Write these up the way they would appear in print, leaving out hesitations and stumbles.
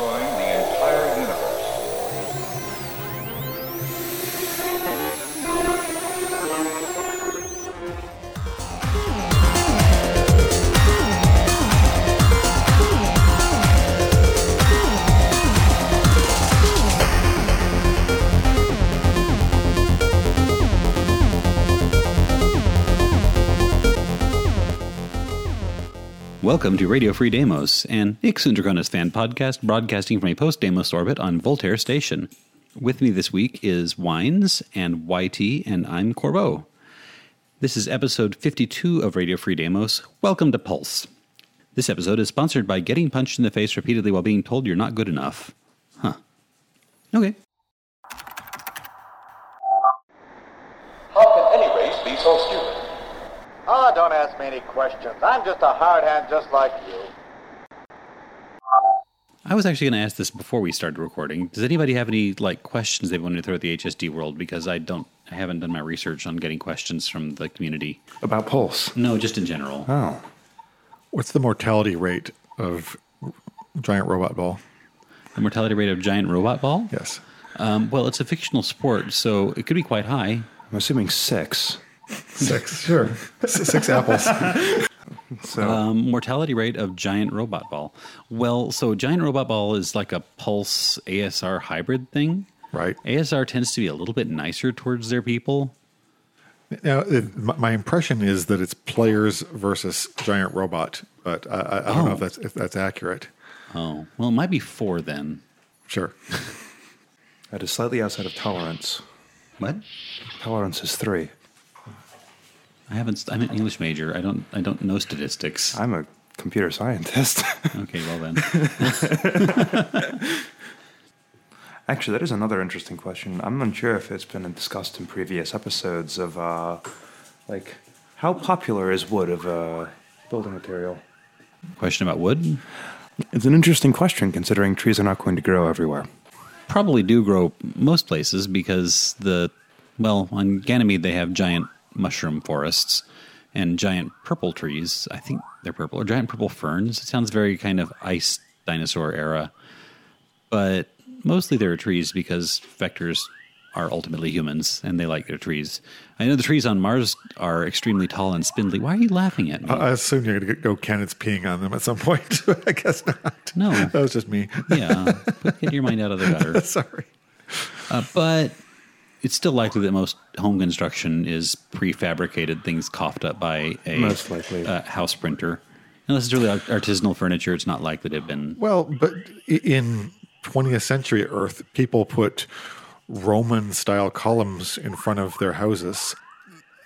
destroying the entire universe. Welcome to Radio Free Deimos, an Ix Undecronis fan podcast broadcasting from a post-Deimos orbit on Voltaire Station. With me this week is Wines and YT, and I'm Corbeau. This is episode 52 of Radio Free Deimos. Welcome to Pulse. This episode is sponsored by getting punched in the face repeatedly while being told you're not good enough. Huh. Okay. How can any race be so stupid? Oh, don't ask me any questions. I'm just a hard hand just like you. I was actually going to ask this before we started recording. Does anybody have any questions they wanted to throw at the HSD world? Because I haven't done my research on getting questions from the community. About Pulse? No, just in general. Oh. What's the mortality rate of Giant Robot Ball? The mortality rate of Giant Robot Ball? Yes. Well, it's a fictional sport, so it could be quite high. I'm assuming 6. Six, sure. 6 apples. Mortality rate of Giant Robot Ball. Well, so Giant Robot Ball is like a Pulse ASR hybrid thing. Right. ASR tends to be a little bit nicer towards their people. Now, my impression is that it's players versus Giant Robot, but I don't know if that's accurate. Oh. Well, it might be 4 then. Sure. That is slightly outside of tolerance. What? Tolerance is 3. I'm an English major. I don't know statistics. I'm a computer scientist. Okay, well then. Actually, that is another interesting question. I'm unsure if it's been discussed in previous episodes of, how popular is wood of a building material? Question about wood? It's an interesting question, considering trees are not going to grow everywhere. Probably do grow most places because on Ganymede they have giant mushroom forests and giant purple trees. I think they're purple, or giant purple ferns. It sounds very kind of ice dinosaur era. But mostly there are trees because vectors are ultimately humans and they like their trees. I know the trees on Mars are extremely tall and spindly. Why are you laughing at me? I assume you're going to go cannons peeing on them at some point. I guess not. No. That was just me. Yeah. Get your mind out of the gutter. Sorry. But it's still likely that most home construction is prefabricated things coughed up by a house printer. Unless it's really artisanal furniture, it's not likely to have been. Well, but in 20th century Earth, people put Roman-style columns in front of their houses.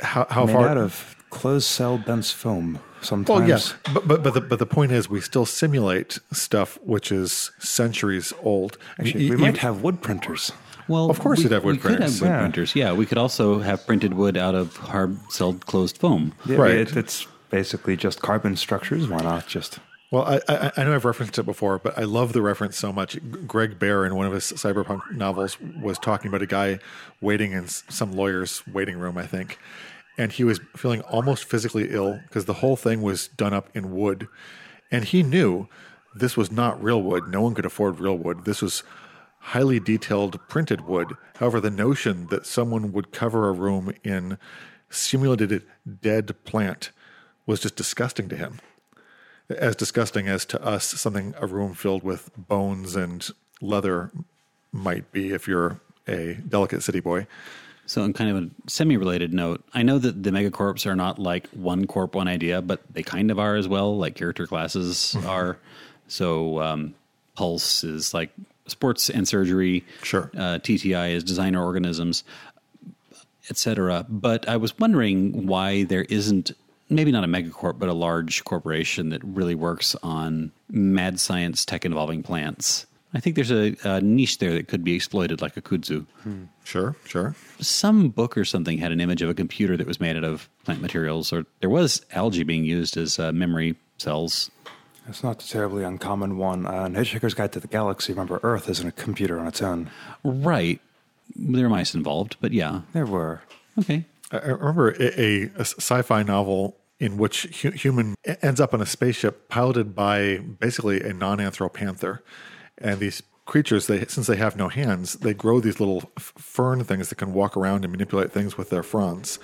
How far? Made out of closed-cell dense foam sometimes. Well, yes, but the point is we still simulate stuff which is centuries old. Actually, we might have wood printers. Well, of course, we could have wood printers. Yeah, we could also have printed wood out of hard-celled closed foam. Yeah, right. It's basically just carbon structures. Why not just? Well, I know I've referenced it before, but I love the reference so much. Greg Bear, in one of his cyberpunk novels, was talking about a guy waiting in some lawyer's waiting room, I think, and he was feeling almost physically ill because the whole thing was done up in wood, and he knew this was not real wood. No one could afford real wood. This was highly detailed printed wood. However, the notion that someone would cover a room in simulated dead plant was just disgusting to him. As disgusting as to us, a room filled with bones and leather might be if you're a delicate city boy. So on kind of a semi-related note, I know that the megacorps are not like one corp, one idea, but they kind of are as well, like character classes are. So Pulse is like sports and surgery, sure. TTI is designer organisms, etc. But I was wondering why there isn't, maybe not a megacorp, but a large corporation that really works on mad science tech involving plants. I think there's a niche there that could be exploited like a kudzu. Sure. Some book or something had an image of a computer that was made out of plant materials, or there was algae being used as memory cells. It's not a terribly uncommon one. In Hitchhiker's Guide to the Galaxy, remember, Earth isn't a computer on its own. Right. There were mice involved, but yeah. There were. Okay. I remember a sci-fi novel in which human ends up on a spaceship piloted by basically a non-anthropanther, And these creatures, since they have no hands, they grow these little fern things that can walk around and manipulate things with their fronds.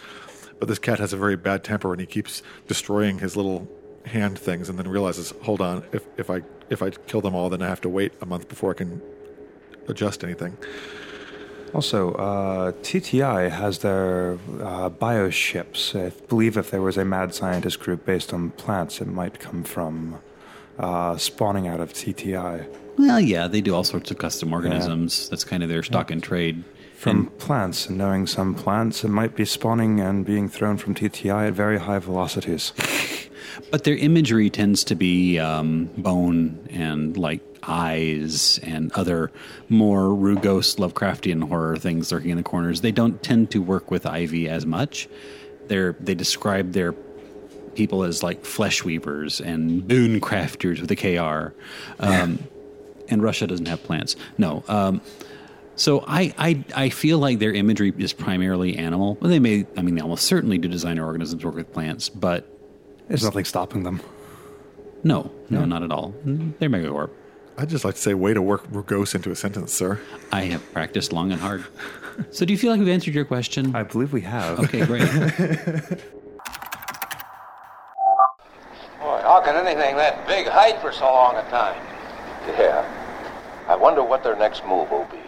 But this cat has a very bad temper, and he keeps destroying his little hand things, and then realizes, hold on, if I kill them all, then I have to wait a month before I can adjust anything. Also, TTI has their bioships. I believe if there was a mad scientist group based on plants, it might come from spawning out of TTI. Well, yeah, they do all sorts of custom organisms. Yeah. That's kind of their stock in trade. From plants, and knowing some plants, it might be spawning and being thrown from TTI at very high velocities. But their imagery tends to be bone and, like, eyes and other more rugose Lovecraftian horror things lurking in the corners. They don't tend to work with Ivy as much. They describe their people as, like, flesh weavers and boon crafters with a KR. And Russia doesn't have plants. No. So I feel like their imagery is primarily animal. Well, they almost certainly do designer organisms work with plants, but... There's nothing stopping them. No, not at all. They're Megacorp. I'd just like to say, way to work rugose into a sentence, sir. I have practiced long and hard. So do you feel like we've answered your question? I believe we have. Okay, great. Boy, how can anything that big hide for so long a time? Yeah. I wonder what their next move will be.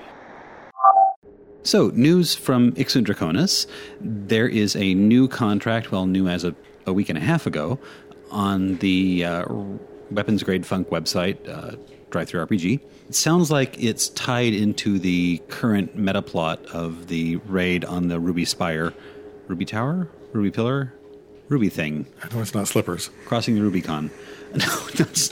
So, news from Ix Undecronis. There is a new contract, well, new as of a week and a half ago, on the Weapons Grade Funk website, DriveThruRPG. It sounds like it's tied into the current meta plot of the raid on the Ruby Spire. Ruby Tower? Ruby Pillar? Ruby thing. No, it's not slippers. Crossing the Rubicon. No, that's...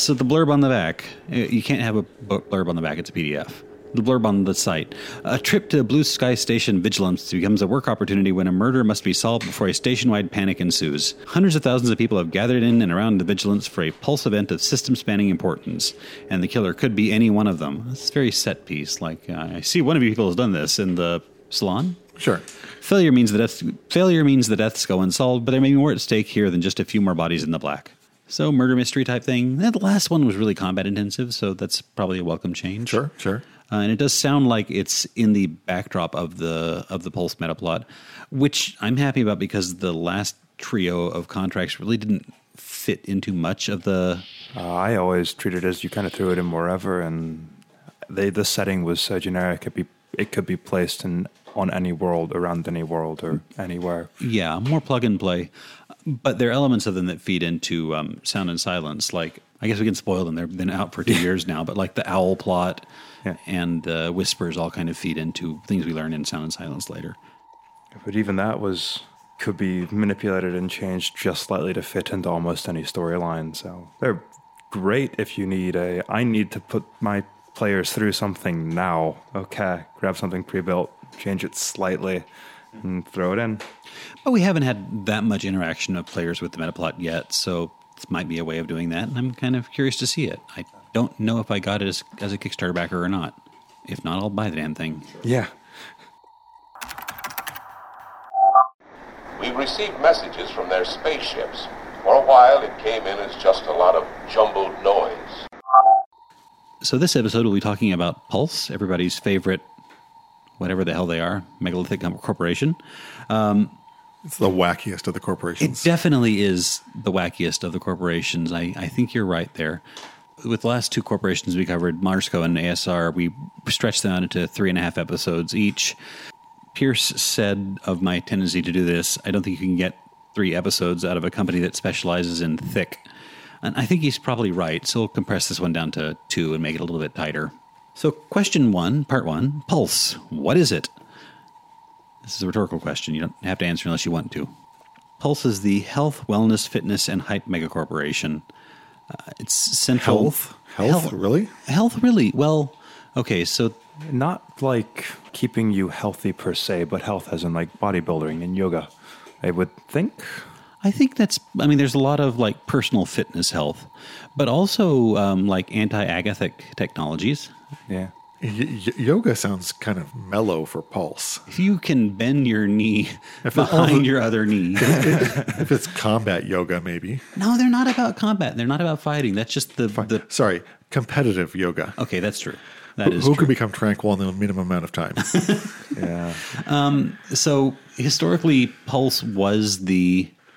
So the blurb on the back. You can't have a blurb on the back. It's a PDF. The blurb on the site. A trip to the Blue Sky Station Vigilance becomes a work opportunity when a murder must be solved before a station-wide panic ensues. Hundreds of thousands of people have gathered in and around the Vigilance for a pulse event of system-spanning importance, and the killer could be any one of them. It's a very set piece. Like, I see one of you people has done this in the salon. Sure. Failure means the deaths go unsolved, but there may be more at stake here than just a few more bodies in the black. So, murder mystery type thing. The last one was really combat-intensive, so that's probably a welcome change. Sure. And it does sound like it's in the backdrop of the Pulse metaplot, which I'm happy about because the last trio of contracts really didn't fit into much of the... I always treat it as you kind of threw it in wherever, and the setting was so generic it could be placed on any world, around any world, or anywhere. Yeah, more plug and play. But there are elements of them that feed into Sound and Silence, like... I guess we can spoil them. They've been out for 2 years now, but like the owl plot and whispers all kind of feed into things we learn in Sound and Silence later. But even that could be manipulated and changed just slightly to fit into almost any storyline. So they're great if you need I need to put my players through something now. Okay, grab something pre-built, change it slightly, and throw it in. But we haven't had that much interaction of players with the metaplot yet, so... This might be a way of doing that, and I'm kind of curious to see it. I don't know if I got it as a Kickstarter backer or not. If not, I'll buy the damn thing. Yeah. We received messages from their spaceships. For a while, it came in as just a lot of jumbled noise. So this episode, we'll be talking about Pulse, everybody's favorite, whatever the hell they are, megalithic corporation. It's the wackiest of the corporations. It definitely is the wackiest of the corporations. I think you're right there. With the last two corporations we covered, Marsco and ASR, we stretched them out into 3.5 episodes each. Pierce said of my tendency to do this, I don't think you can get 3 episodes out of a company that specializes in thick. And I think he's probably right, so we'll compress this one down to 2 and make it a little bit tighter. So question 1, part 1, Pulse. What is it? This is a rhetorical question. You don't have to answer unless you want to. Pulse is the health, wellness, fitness, and hype megacorporation. It's central... Health? Really? Health, really. Well, okay, so... Not like keeping you healthy per se, but health as in like bodybuilding and yoga, I would think. I think that's... I mean, there's a lot of like personal fitness health, but also like anti-agathic technologies. Yeah. Yoga sounds kind of mellow for Pulse. If you can bend your knee behind your other knee. If it's combat yoga, maybe. No, they're not about combat. They're not about fighting. That's just the... Sorry, competitive yoga. Okay, that's true. Who can become tranquil in the minimum amount of time? Yeah. So historically, Pulse was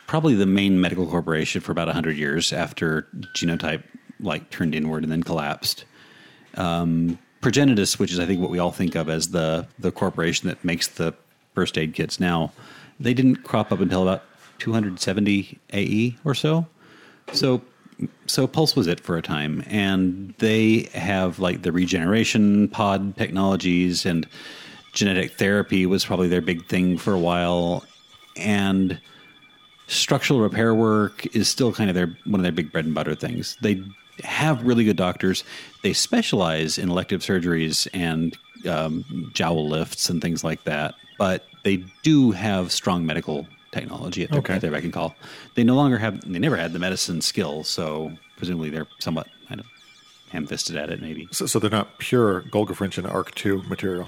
probably the main medical corporation for about 100 years after Genotype turned inward and then collapsed. Progenitus, which is I think what we all think of as the corporation that makes the first aid kits now, they didn't crop up until about 270 AE or so. So Pulse was it for a time, and they have the regeneration pod technologies, and genetic therapy was probably their big thing for a while, and structural repair work is still kind of one of their big bread and butter things. They have really good doctors. They specialize in elective surgeries and jowl lifts and things like that, but they do have strong medical technology at their beck and call. They no longer have. They never had the medicine skill, so presumably they're somewhat kind of ham-fisted at it, maybe. So they're not pure Golga French and Arc 2 material.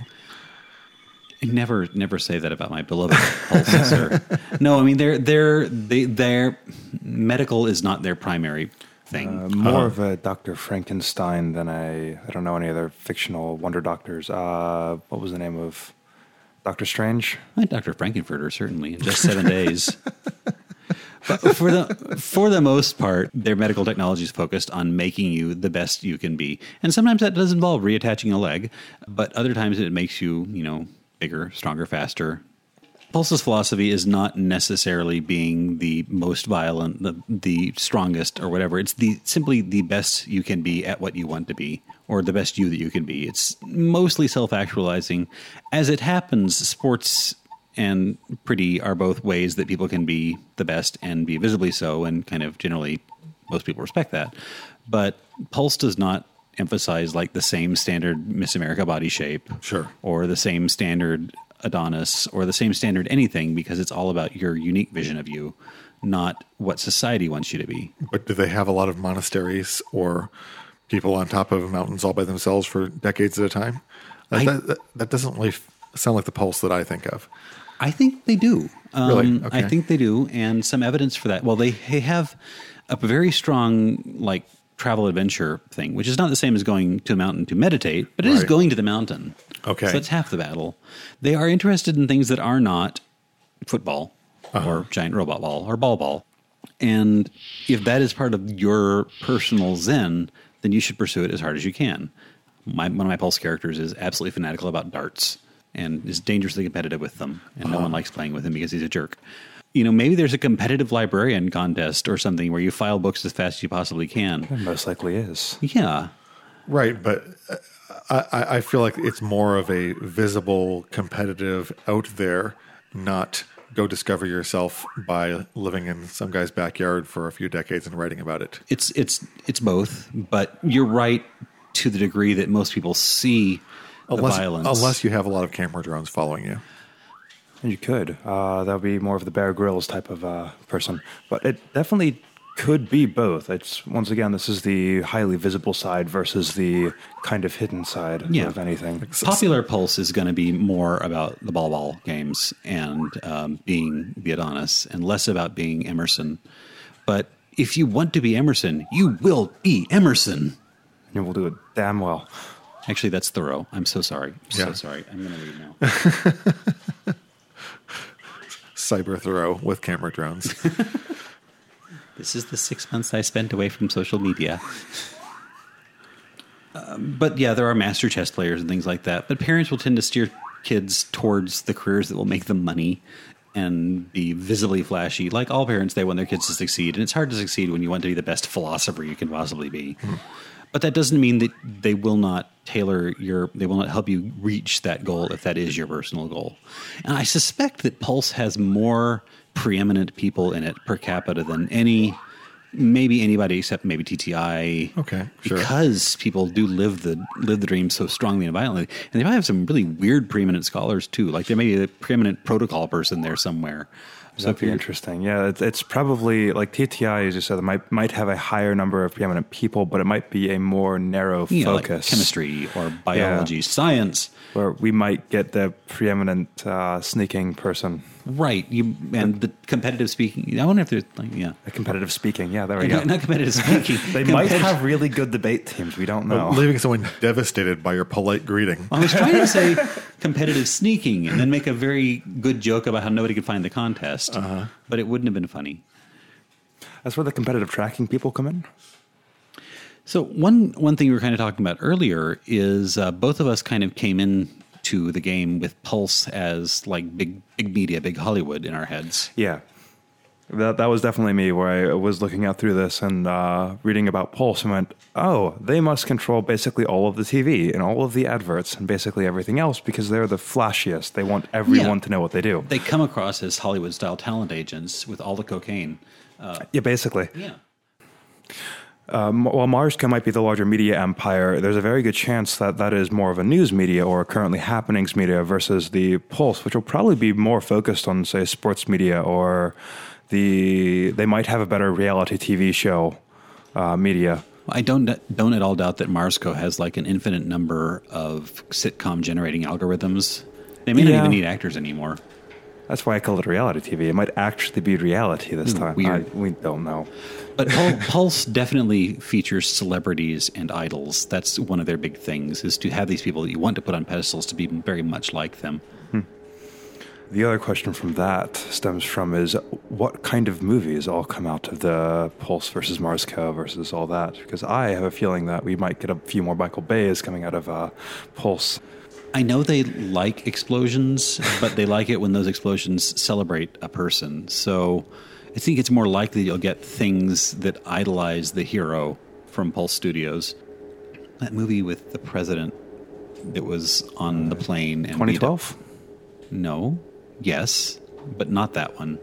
Never say that about my beloved Pulse, sir. No, I mean their medical is not their primary thing. More of a Dr. Frankenstein than I don't know any other fictional wonder doctors. What was the name of Dr. Strange? Dr. Frankenfurter, certainly, in just 7 days. But for the most part, their medical technology is focused on making you the best you can be. And sometimes that does involve reattaching a leg, but other times it makes you, bigger, stronger, faster. Pulse's philosophy is not necessarily being the most violent, the strongest, or whatever. It's simply the best you can be at what you want to be, or the best you that you can be. It's mostly self-actualizing. As it happens, sports and pretty are both ways that people can be the best and be visibly so, and kind of generally most people respect that. But Pulse does not emphasize the same standard Miss America body shape, sure, or the same standard Adonis, or the same standard anything, because it's all about your unique vision of you, not what society wants you to be. But do they have a lot of monasteries or people on top of mountains all by themselves for decades at a time? That doesn't really sound like the Pulse that I think of. I think they do. Really? Okay. I think they do, and some evidence for that. Well, they have a very strong travel adventure thing, which is not the same as going to a mountain to meditate, but it is going to the mountain. Okay. So that's half the battle. They are interested in things that are not football or giant robot ball or ball. And if that is part of your personal zen, then you should pursue it as hard as you can. One of my Pulse characters is absolutely fanatical about darts and is dangerously competitive with them. And no one likes playing with him because he's a jerk. Maybe there's a competitive librarian contest or something where you file books as fast as you possibly can. It most likely is. Yeah. Right, but I feel like it's more of a visible, competitive, out there, not go discover yourself by living in some guy's backyard for a few decades and writing about it. It's both, but you're right to the degree that most people see the violence. Unless you have a lot of camera drones following you. You could. That would be more of the Bear Grylls type of person. But it definitely could be both. It's, once again, this is the highly visible side versus the kind of hidden side of anything. Popular Pulse is going to be more about the ball games and being the Adonis and less about being Emerson. But if you want to be Emerson, you will be Emerson. And we'll do it damn well. Actually, that's Thoreau. I'm so sorry. So sorry. I'm going to read now. Cyber Thoreau with camera drones. This is the 6 months I spent away from social media. But yeah, there are master chess players and things like that. But parents will tend to steer kids towards the careers that will make them money and be visibly flashy. Like all parents, they want their kids to succeed. And it's hard to succeed when you want to be the best philosopher you can possibly be. But that doesn't mean that they will not they will not help you reach that goal if that is your personal goal. And I suspect that Pulse has more preeminent people in it per capita than anybody except maybe TTI. Okay, sure. Because people do live the dream so strongly and violently. And they might have some really weird preeminent scholars too. Like there may be a preeminent protocol person there somewhere. That'd be interesting. Yeah, it's probably, like TTI, as you said, it might have a higher number of preeminent people, but it might be a more narrow focus. Like chemistry or biology, science. Where we might get the preeminent sneaking person. Right. And the competitive speaking. I wonder if there's, The competitive speaking. Yeah, there we go. Not competitive speaking. Might have really good debate teams. We don't know. But leaving someone devastated by your polite greeting. I was trying to say competitive sneaking and then make a very good joke about how nobody could find the contest. Uh-huh. But it wouldn't have been funny. That's where the competitive tracking people come in. So one thing we were kind of talking about earlier is both of us kind of came in to the game with Pulse as like big media, big Hollywood in our heads. Yeah. That was definitely me, where I was looking out through this and reading about Pulse and went, oh, they must control basically all of the TV and all of the adverts and basically everything else because they're the flashiest. They want everyone to know what they do. They come across as Hollywood-style talent agents with all the cocaine. Basically. Yeah. While Marsco might be the larger media empire, there's a very good chance that is more of a news media or currently happenings media versus the Pulse, which will probably be more focused on, say, sports media or they might have a better reality TV show media. I don't at all doubt that Marsco has like an infinite number of sitcom generating algorithms. They may not even need actors anymore. That's why I call it reality TV. It might actually be reality this time. We don't know. But Pulse definitely features celebrities and idols. That's one of their big things, is to have these people that you want to put on pedestals to be very much like them. The other question from that stems from is what kind of movies all come out of the Pulse versus Marsco versus all that? Because I have a feeling that we might get a few more Michael Bays coming out of Pulse. I know they like explosions, but they like it when those explosions celebrate a person. So I think it's more likely you'll get things that idolize the hero from Pulse Studios. That movie with the president that was on the plane. 2012? No. Yes, but not that one.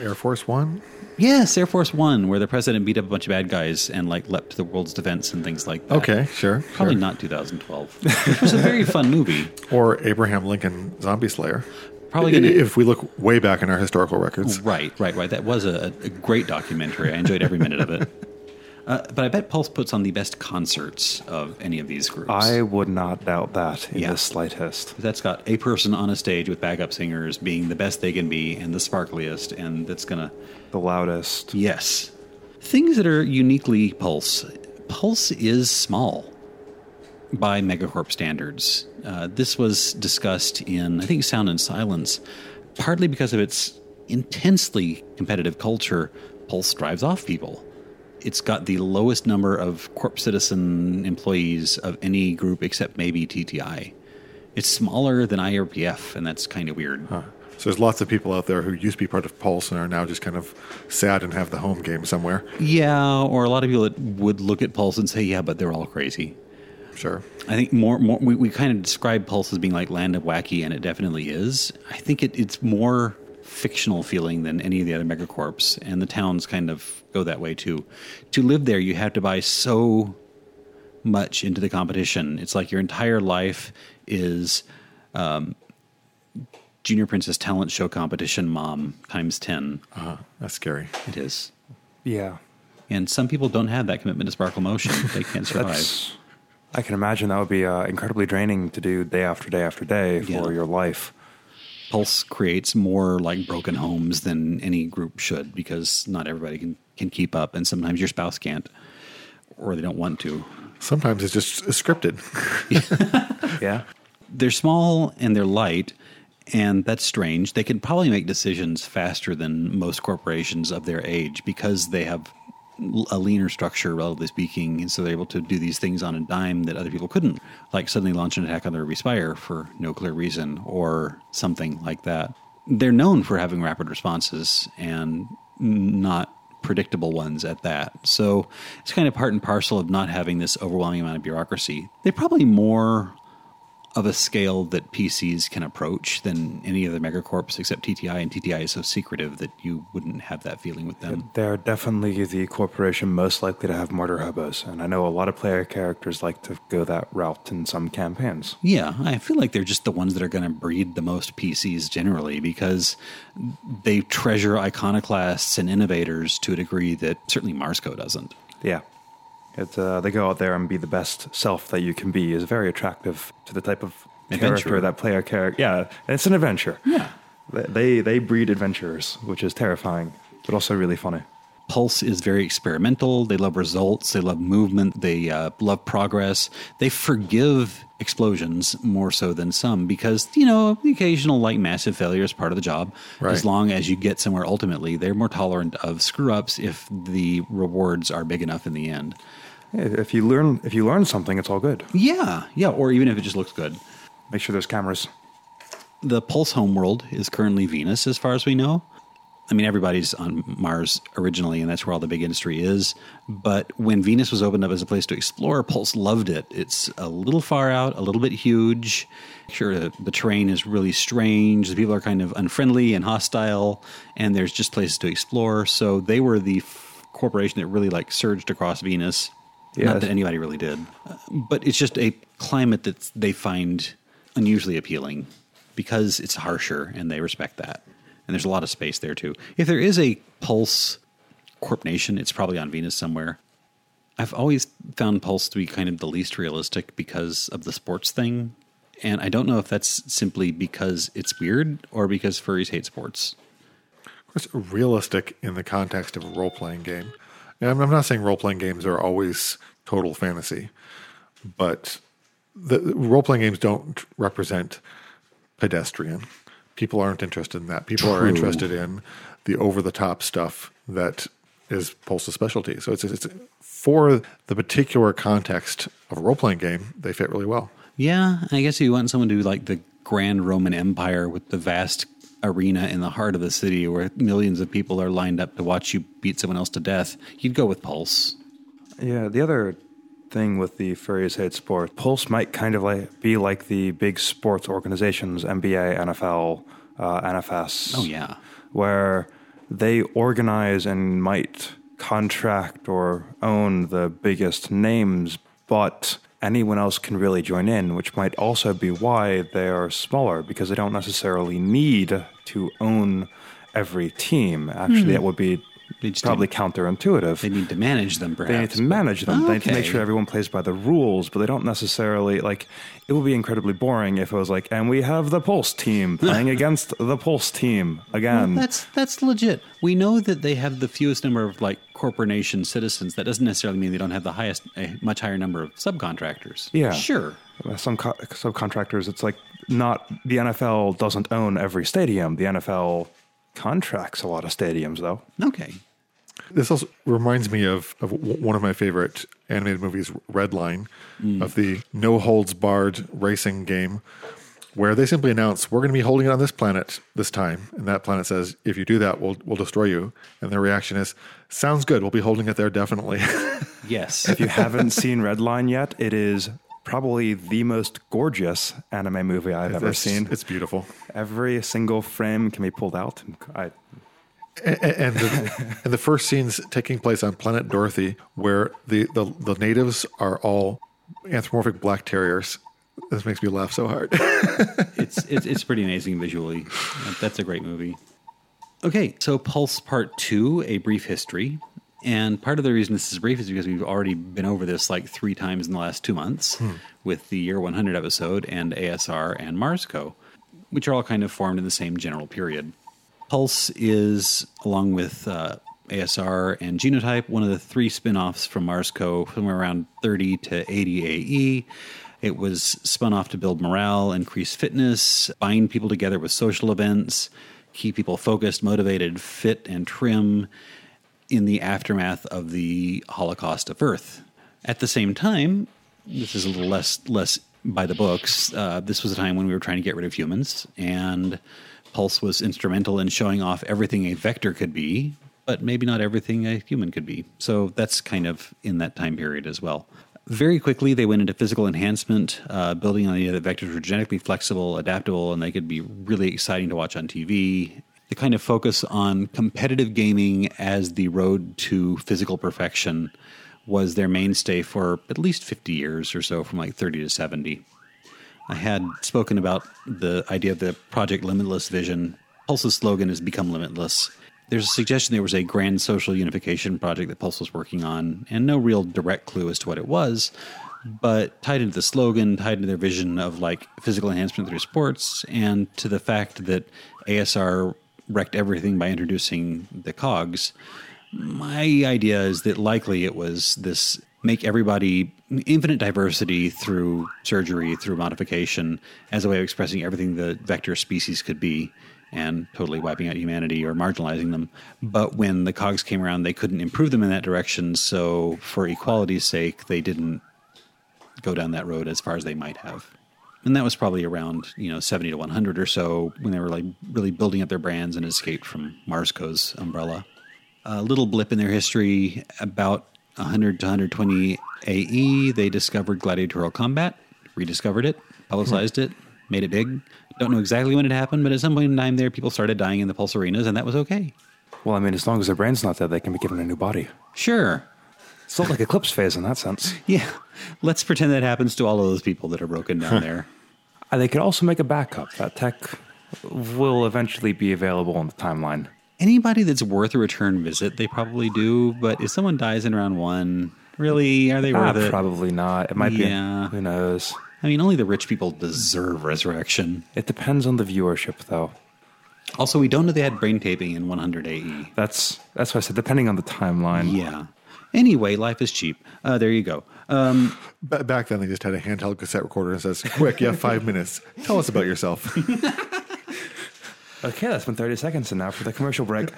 Air Force One? Yes, Air Force One, where the president beat up a bunch of bad guys and like leapt to the world's defense and things like that. Okay, sure. Probably not 2012, which was a very fun movie. Or Abraham Lincoln Zombie Slayer. Probably if we look way back in our historical records. Right. That was a great documentary. I enjoyed every minute of it. But I bet Pulse puts on the best concerts of any of these groups. I would not doubt that in the slightest. That's got a person on a stage with backup singers being the best they can be and the sparkliest, and that's going to... The loudest. Yes. Things that are uniquely Pulse. Pulse is small by Megacorp standards. This was discussed in, I think, Sound and Silence, partly because of its intensely competitive culture. Pulse drives off people. It's got the lowest number of corp citizen employees of any group except maybe TTI. It's smaller than IRPF, and that's kind of weird. Huh. So there's lots of people out there who used to be part of Pulse and are now just kind of sad and have the home game somewhere. Yeah, or a lot of people that would look at Pulse and say, yeah, but they're all crazy. Sure. I think more we kind of describe Pulse as being like land of wacky, and it definitely is. I think it's more fictional feeling than any of the other megacorps, and the towns kind of go that way too. To live there, you have to buy so much into the competition. It's like your entire life is Junior Princess Talent Show competition mom times 10. That's scary. It is. Yeah. And some people don't have that commitment to sparkle motion. They can't survive. I can imagine that would be incredibly draining to do day after day after day for your life. Pulse creates more like broken homes than any group should, because not everybody can keep up, and sometimes your spouse can't, or they don't want to. Sometimes it's just scripted. Yeah. They're small and they're light, and that's strange. They can probably make decisions faster than most corporations of their age because they have a leaner structure, relatively speaking, and so they're able to do these things on a dime that other people couldn't, like suddenly launch an attack on the Ruby Spire for no clear reason or something like that. They're known for having rapid responses and not predictable ones at that. So it's kind of part and parcel of not having this overwhelming amount of bureaucracy. They're probably more of a scale that PCs can approach than any other megacorps except TTI, and TTI is so secretive that you wouldn't have that feeling with them. They're definitely the corporation most likely to have martyr hobos, and I know a lot of player characters like to go that route in some campaigns. Yeah, I feel like they're just the ones that are going to breed the most PCs generally, because they treasure iconoclasts and innovators to a degree that certainly Marsco doesn't. Yeah. They go out there and be the best self that you can be is very attractive to the type of adventure character that player character. Yeah, it's an adventure. Yeah, they breed adventurers, which is terrifying, but also really funny. Pulse is very experimental. They love results. They love movement. They love progress. They forgive explosions more so than some because, you know, the occasional like massive failure is part of the job. Right. As long as you get somewhere ultimately, they're more tolerant of screw-ups if the rewards are big enough in the end. If you learn something, it's all good. Yeah, or even if it just looks good. Make sure there's cameras. The Pulse homeworld is currently Venus as far as we know. I mean, everybody's on Mars originally, and that's where all the big industry is. But when Venus was opened up as a place to explore, Pulse loved it. It's a little far out, a little bit huge. Sure, the terrain is really strange. The people are kind of unfriendly and hostile, and there's just places to explore. So they were the corporation that really like surged across Venus. Yes. Not that anybody really did. But it's just a climate that they find unusually appealing because it's harsher, and they respect that. And there's a lot of space there, too. If there is a Pulse Corp Nation, it's probably on Venus somewhere. I've always found Pulse to be kind of the least realistic because of the sports thing. And I don't know if that's simply because it's weird or because furries hate sports. Of course, realistic in the context of a role-playing game. And I'm not saying role-playing games are always total fantasy, but the role-playing games don't represent pedestrian. People aren't interested in that. People True. Are interested in the over-the-top stuff that is Pulse's specialty. So it's for the particular context of a role-playing game, they fit really well. Yeah, I guess if you want someone to do like the Grand Roman Empire with the vast arena in the heart of the city where millions of people are lined up to watch you beat someone else to death, you'd go with Pulse. Yeah, the other thing with the furries hate sport, Pulse might kind of like be like the big sports organizations, NBA, NFL, NFS. Oh, yeah. Where they organize and might contract or own the biggest names, but anyone else can really join in, which might also be why they are smaller, because they don't necessarily need to own every team. Actually, that would be probably counterintuitive. They need to manage them, perhaps. They need to manage them. Okay. They need to make sure everyone plays by the rules, but they don't necessarily, like, it would be incredibly boring if it was like, and we have the Pulse team playing against the Pulse team again. Well, that's legit. We know that they have the fewest number of, like, corporation citizens. That doesn't necessarily mean they don't have the highest, a much higher number of subcontractors. Yeah. Sure. Some subcontractors, it's like the NFL doesn't own every stadium. The NFL contracts a lot of stadiums, though. Okay. This also reminds me of one of my favorite animated movies, Red Line, of the no-holds-barred racing game, where they simply announce, we're going to be holding it on this planet this time. And that planet says, if you do that, we'll destroy you. And their reaction is, sounds good. We'll be holding it there, definitely. Yes. If you haven't seen Red Line yet, it is probably the most gorgeous anime movie I've ever seen. It's beautiful. Every single frame can be pulled out. And the first scene's taking place on planet Dorothy, where the natives are all anthropomorphic black terriers. This makes me laugh so hard. It's pretty amazing visually. That's a great movie. Okay, so Pulse Part 2, A Brief History. And part of the reason this is brief is because we've already been over this like 3 times in the last 2 months with the Year 100 episode and ASR and Marsco, which are all kind of formed in the same general period. Pulse is, along with ASR and Genotype, one of the 3 spin-offs from Marsco somewhere around 30 to 80 AE. It was spun off to build morale, increase fitness, bind people together with social events, keep people focused, motivated, fit, and trim in the aftermath of the Holocaust of Earth. At the same time, this is a little less by the books. This was a time when we were trying to get rid of humans, and Pulse was instrumental in showing off everything a vector could be, but maybe not everything a human could be. So that's kind of in that time period as well. Very quickly, they went into physical enhancement, building on the idea that vectors were genetically flexible, adaptable, and they could be really exciting to watch on TV. The kind of focus on competitive gaming as the road to physical perfection was their mainstay for at least 50 years or so, from like 30 to 70. I had spoken about the idea of the Project Limitless vision. Pulse's slogan has become limitless. There's a suggestion there was a grand social unification project that Pulse was working on, and no real direct clue as to what it was, but tied into the slogan, tied into their vision of like physical enhancement through sports, and to the fact that ASR wrecked everything by introducing the COGS, my idea is that likely it was this make everybody infinite diversity through surgery, through modification, as a way of expressing everything the vector species could be, and totally wiping out humanity or marginalizing them. But when the COGS came around, they couldn't improve them in that direction, so for equality's sake, they didn't go down that road as far as they might have. And that was probably around, 70 to 100 or so, when they were like really building up their brands and escaped from Marsco's umbrella. A little blip in their history, about 100 to 120 AE, they discovered gladiatorial combat, rediscovered it, publicized it, made it big. Don't know exactly when it happened, but at some point in time there, people started dying in the Pulse arenas, and that was okay. Well, as long as their brain's not dead, they can be given a new body. Sure. It's not like eclipse phase in that sense. Yeah. Let's pretend that happens to all of those people that are broken down there. They could also make a backup. That tech will eventually be available on the timeline. Anybody that's worth a return visit, they probably do, but if someone dies in round one, really, are they worth it? Probably not. It might be, who knows. Only the rich people deserve resurrection. It depends on the viewership, though. Also, we don't know they had brain taping in 100 AE. That's what I said, depending on the timeline. Yeah. Anyway, life is cheap. There you go. Back then, they just had a handheld cassette recorder and says, quick, you have 5 minutes. Tell us about yourself. Okay, that's been 30 seconds, and now for the commercial break.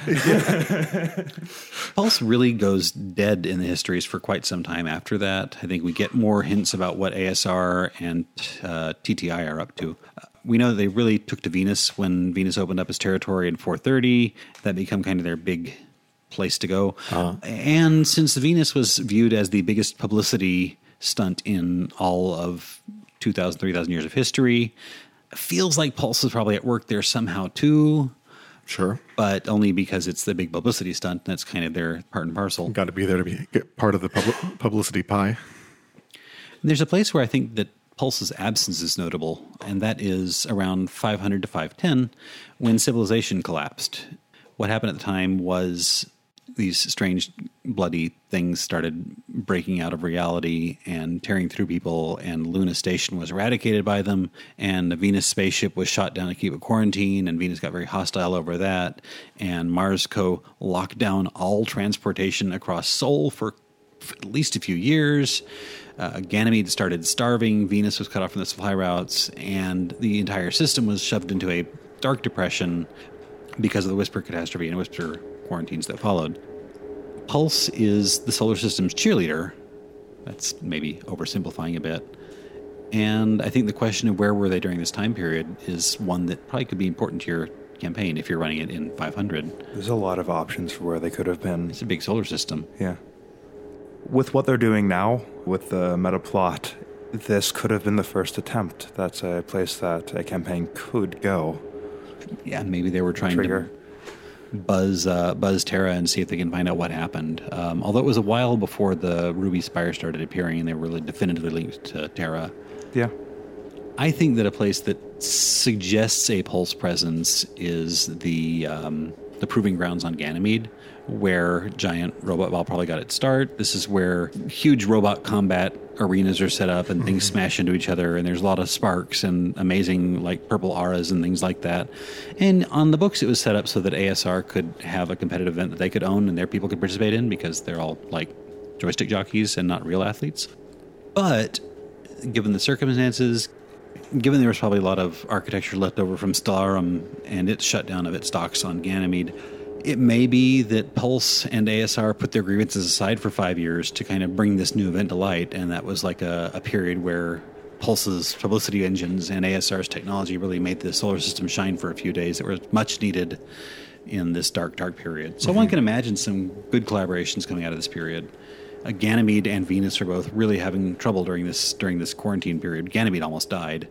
Pulse really goes dead in the histories for quite some time after that. I think we get more hints about what ASR and TTI are up to. We know that they really took to Venus when Venus opened up its territory in 430. That became kind of their big place to go. Uh-huh. And since Venus was viewed as the biggest publicity stunt in all of 2,000, 3,000 years of history, feels like Pulse is probably at work there somehow too. Sure. But only because it's the big publicity stunt. That's kind of their part and parcel. Got to be there to get part of the publicity pie. And there's a place where I think that Pulse's absence is notable, and that is around 500 to 510 when civilization collapsed. What happened at the time was these strange, bloody things started breaking out of reality and tearing through people, and Luna Station was eradicated by them, and the Venus spaceship was shot down to keep it quarantined, and Venus got very hostile over that, and Marsco locked down all transportation across Sol for at least a few years. Ganymede started starving, Venus was cut off from the supply routes, and the entire system was shoved into a dark depression because of the Whisper catastrophe and Whisper quarantines that followed. Pulse is the solar system's cheerleader. That's maybe oversimplifying a bit. And I think the question of where were they during this time period is one that probably could be important to your campaign if you're running it in 500. There's a lot of options for where they could have been. It's a big solar system. Yeah. With what they're doing now, with the meta plot, this could have been the first attempt. That's a place that a campaign could go. Yeah, maybe they were trying to buzz Terra and see if they can find out what happened. Although it was a while before the Ruby Spire started appearing and they were really definitively linked to Terra. Yeah. I think that a place that suggests a Pulse presence is the Proving Grounds on Ganymede, where Giant Robot Ball probably got its start. This is where huge robot combat arenas are set up and things smash into each other, and there's a lot of sparks and amazing like purple auras and things like that. And on the books, it was set up so that ASR could have a competitive event that they could own and their people could participate in, because they're all like joystick jockeys and not real athletes. But given the circumstances, given there was probably a lot of architecture left over from Stellarum and its shutdown of its docks on Ganymede, it may be that Pulse and ASR put their grievances aside for 5 years to kind of bring this new event to light, and that was like a period where Pulse's publicity engines and ASR's technology really made the solar system shine for a few days that were much needed in this dark, dark period. So one can imagine some good collaborations coming out of this period. Ganymede and Venus are both really having trouble during this quarantine period. Ganymede almost died,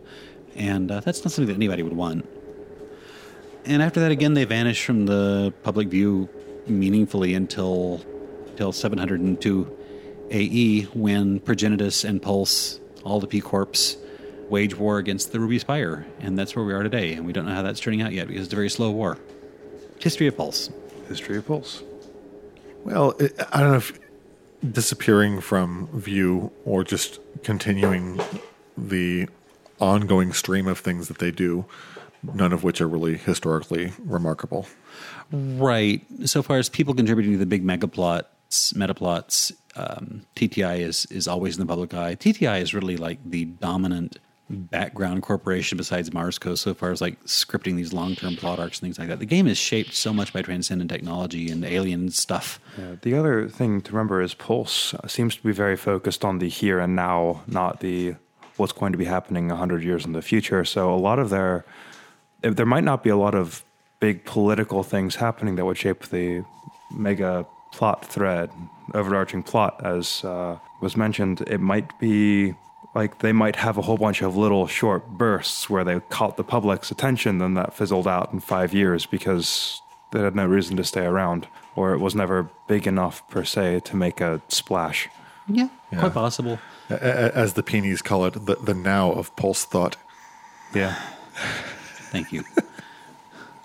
and that's not something that anybody would want. And after that, again, they vanish from the public view meaningfully until 702 AE, when Progenitus and Pulse, all the P-Corps, wage war against the Ruby Spire. And that's where we are today, and we don't know how that's turning out yet, because it's a very slow war. History of Pulse. History of Pulse. Well, I don't know if disappearing from view or just continuing the ongoing stream of things that they do, none of which are really historically remarkable. Right. So far as people contributing to the big metaplots, TTI is always in the public eye. TTI is really like the dominant background corporation besides Marsco so far as like scripting these long-term plot arcs and things like that. The game is shaped so much by transcendent technology and alien stuff. Yeah, the other thing to remember is Pulse seems to be very focused on the here and now, not the what's going to be happening 100 years in the future. So a lot of there might not be a lot of big political things happening that would shape the mega plot thread, overarching plot, as was mentioned. It might be like they might have a whole bunch of little short bursts where they caught the public's attention, then that fizzled out in 5 years because they had no reason to stay around, or it was never big enough per se to make a splash. Yeah. Quite possible. As the Peonies call it, the now of Pulse thought. Yeah. Thank you.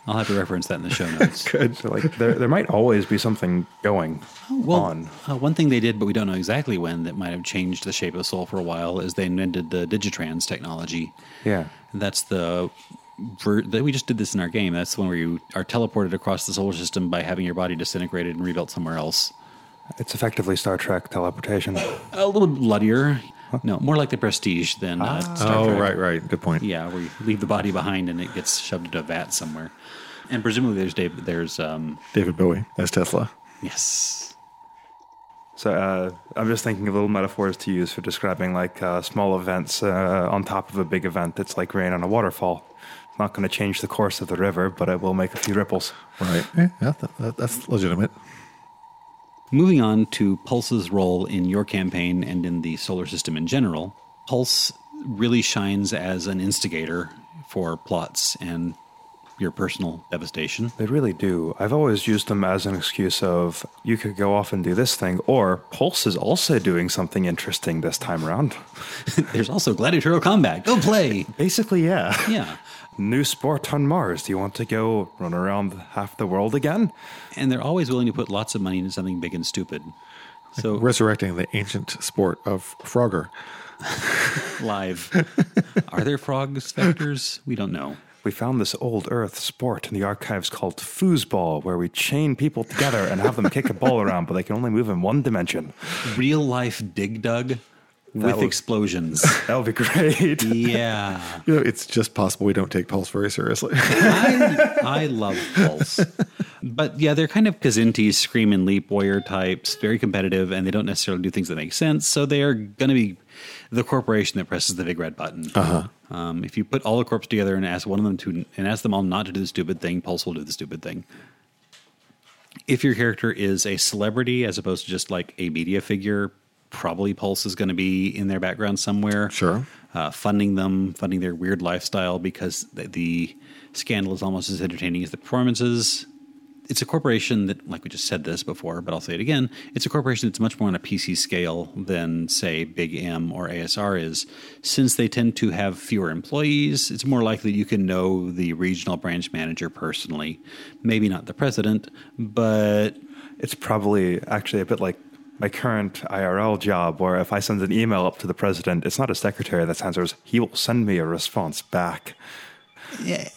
I'll have to reference that in the show notes. Good. So like there might always be something going on. One thing they did, but we don't know exactly when, that might have changed the shape of Soul for a while, is they invented the Digitrans technology. Yeah. That's we just did this in our game. That's the one where you are teleported across the solar system by having your body disintegrated and rebuilt somewhere else. It's effectively Star Trek teleportation. A little bloodier. Huh? No, more like the Prestige than Star Trek. Oh, right. Good point. Yeah, where you leave the body behind and it gets shoved into a vat somewhere. And presumably there's David Bowie as Tesla. Yes. So I'm just thinking of little metaphors to use for describing like small events on top of a big event. It's like rain on a waterfall. It's not going to change the course of the river, but it will make a few ripples. Right. Yeah, that's legitimate. Moving on to Pulse's role in your campaign and in the solar system in general, Pulse really shines as an instigator for plots and your personal devastation. They really do. I've always used them as an excuse of, you could go off and do this thing, or Pulse is also doing something interesting this time around. There's also gladiatorial combat. Go play! Basically, yeah. Yeah. New sport on Mars. Do you want to go run around half the world again? And they're always willing to put lots of money into something big and stupid. So like resurrecting the ancient sport of Frogger. Live. Are there frog specters? We don't know. We found this old Earth sport in the archives called foosball, where we chain people together and have them kick a ball around, but they can only move in one dimension. Real life dig dug. With explosions. That would be great. Yeah. You know, it's just possible we don't take Pulse very seriously. I love Pulse. But yeah, they're kind of Kazinti, scream and leap warrior types, very competitive, and they don't necessarily do things that make sense. So they are going to be the corporation that presses the big red button. Uh-huh. If you put all the corps together and ask one of them to, and ask them all not to do the stupid thing, Pulse will do the stupid thing. If your character is a celebrity as opposed to just like a media figure, probably Pulse is going to be in their background somewhere. Sure. Funding their weird lifestyle, because the scandal is almost as entertaining as the performances. It's a corporation that, like we just said this before, but I'll say it again, it's a corporation that's much more on a PC scale than, say, Big M or ASR is. Since they tend to have fewer employees, it's more likely you can know the regional branch manager personally. Maybe not the president, but... It's probably actually a bit like my current IRL job, where if I send an email up to the president, it's not a secretary that answers. He will send me a response back.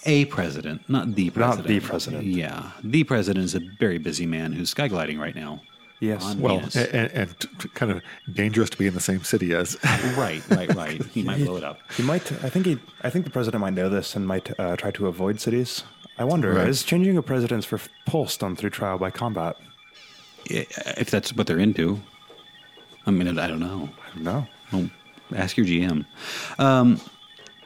A president, not the president. Not the president. Yeah. The president is a very busy man who's skygliding right now. Yes. Well, and kind of dangerous to be in the same city as. Right. He might blow it up. He might. I think the president might know this and might try to avoid cities. I wonder, is changing a president's for Pulse done through trial by combat? If that's what they're into. I mean, I don't know. I don't know. Ask your GM.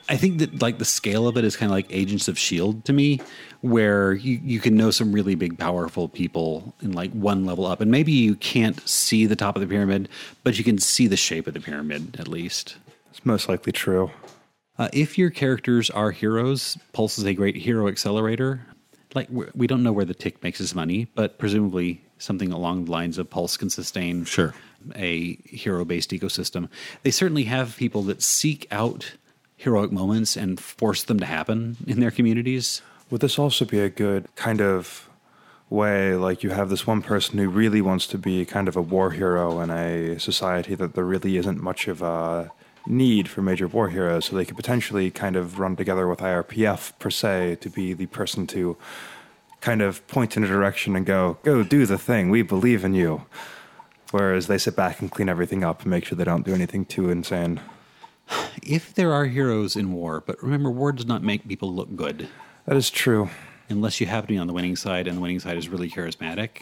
I think that like the scale of it is kind of like Agents of S.H.I.E.L.D. to me, where you can know some really big, powerful people in like one level up. And maybe you can't see the top of the pyramid, but you can see the shape of the pyramid at least. It's most likely true. If your characters are heroes, Pulse is a great hero accelerator. Like we don't know where the tick makes his money, but presumably something along the lines of Pulse can sustain a hero-based ecosystem. They certainly have people that seek out heroic moments and force them to happen in their communities. Would this also be a good kind of way, like you have this one person who really wants to be kind of a war hero in a society that there really isn't much of a need for major war heroes, so they could potentially kind of run together with IRPF per se to be the person to kind of point in a direction and go do the thing, we believe in you, whereas they sit back and clean everything up and make sure they don't do anything too insane. If there are heroes in war, but remember, war does not make people look good. That is true. Unless you happen to be on the winning side, and the winning side is really charismatic.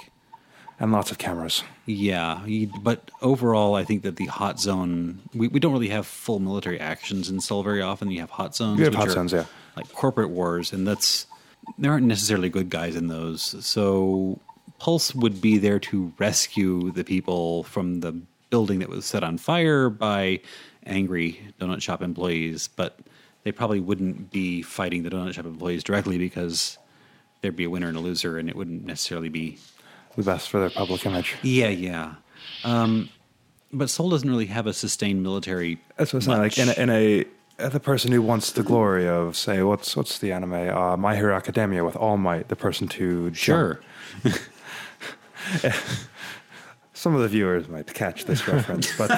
And lots of cameras. Yeah, but overall, I think that the hot zone... We don't really have full military actions in Sol very often. You have hot zones. You have hot zones, yeah. Like corporate wars, and that's... There aren't necessarily good guys in those. So Pulse would be there to rescue the people from the building that was set on fire by angry donut shop employees, but they probably wouldn't be fighting the donut shop employees directly because there'd be a winner and a loser, and it wouldn't necessarily be... the best for their public image. Yeah. But Sol doesn't really have a sustained military. That's what it's not like. In a the person who wants the glory of, say, what's the anime? My Hero Academia with All Might, the person to jump. Sure. Some of the viewers might catch this reference, but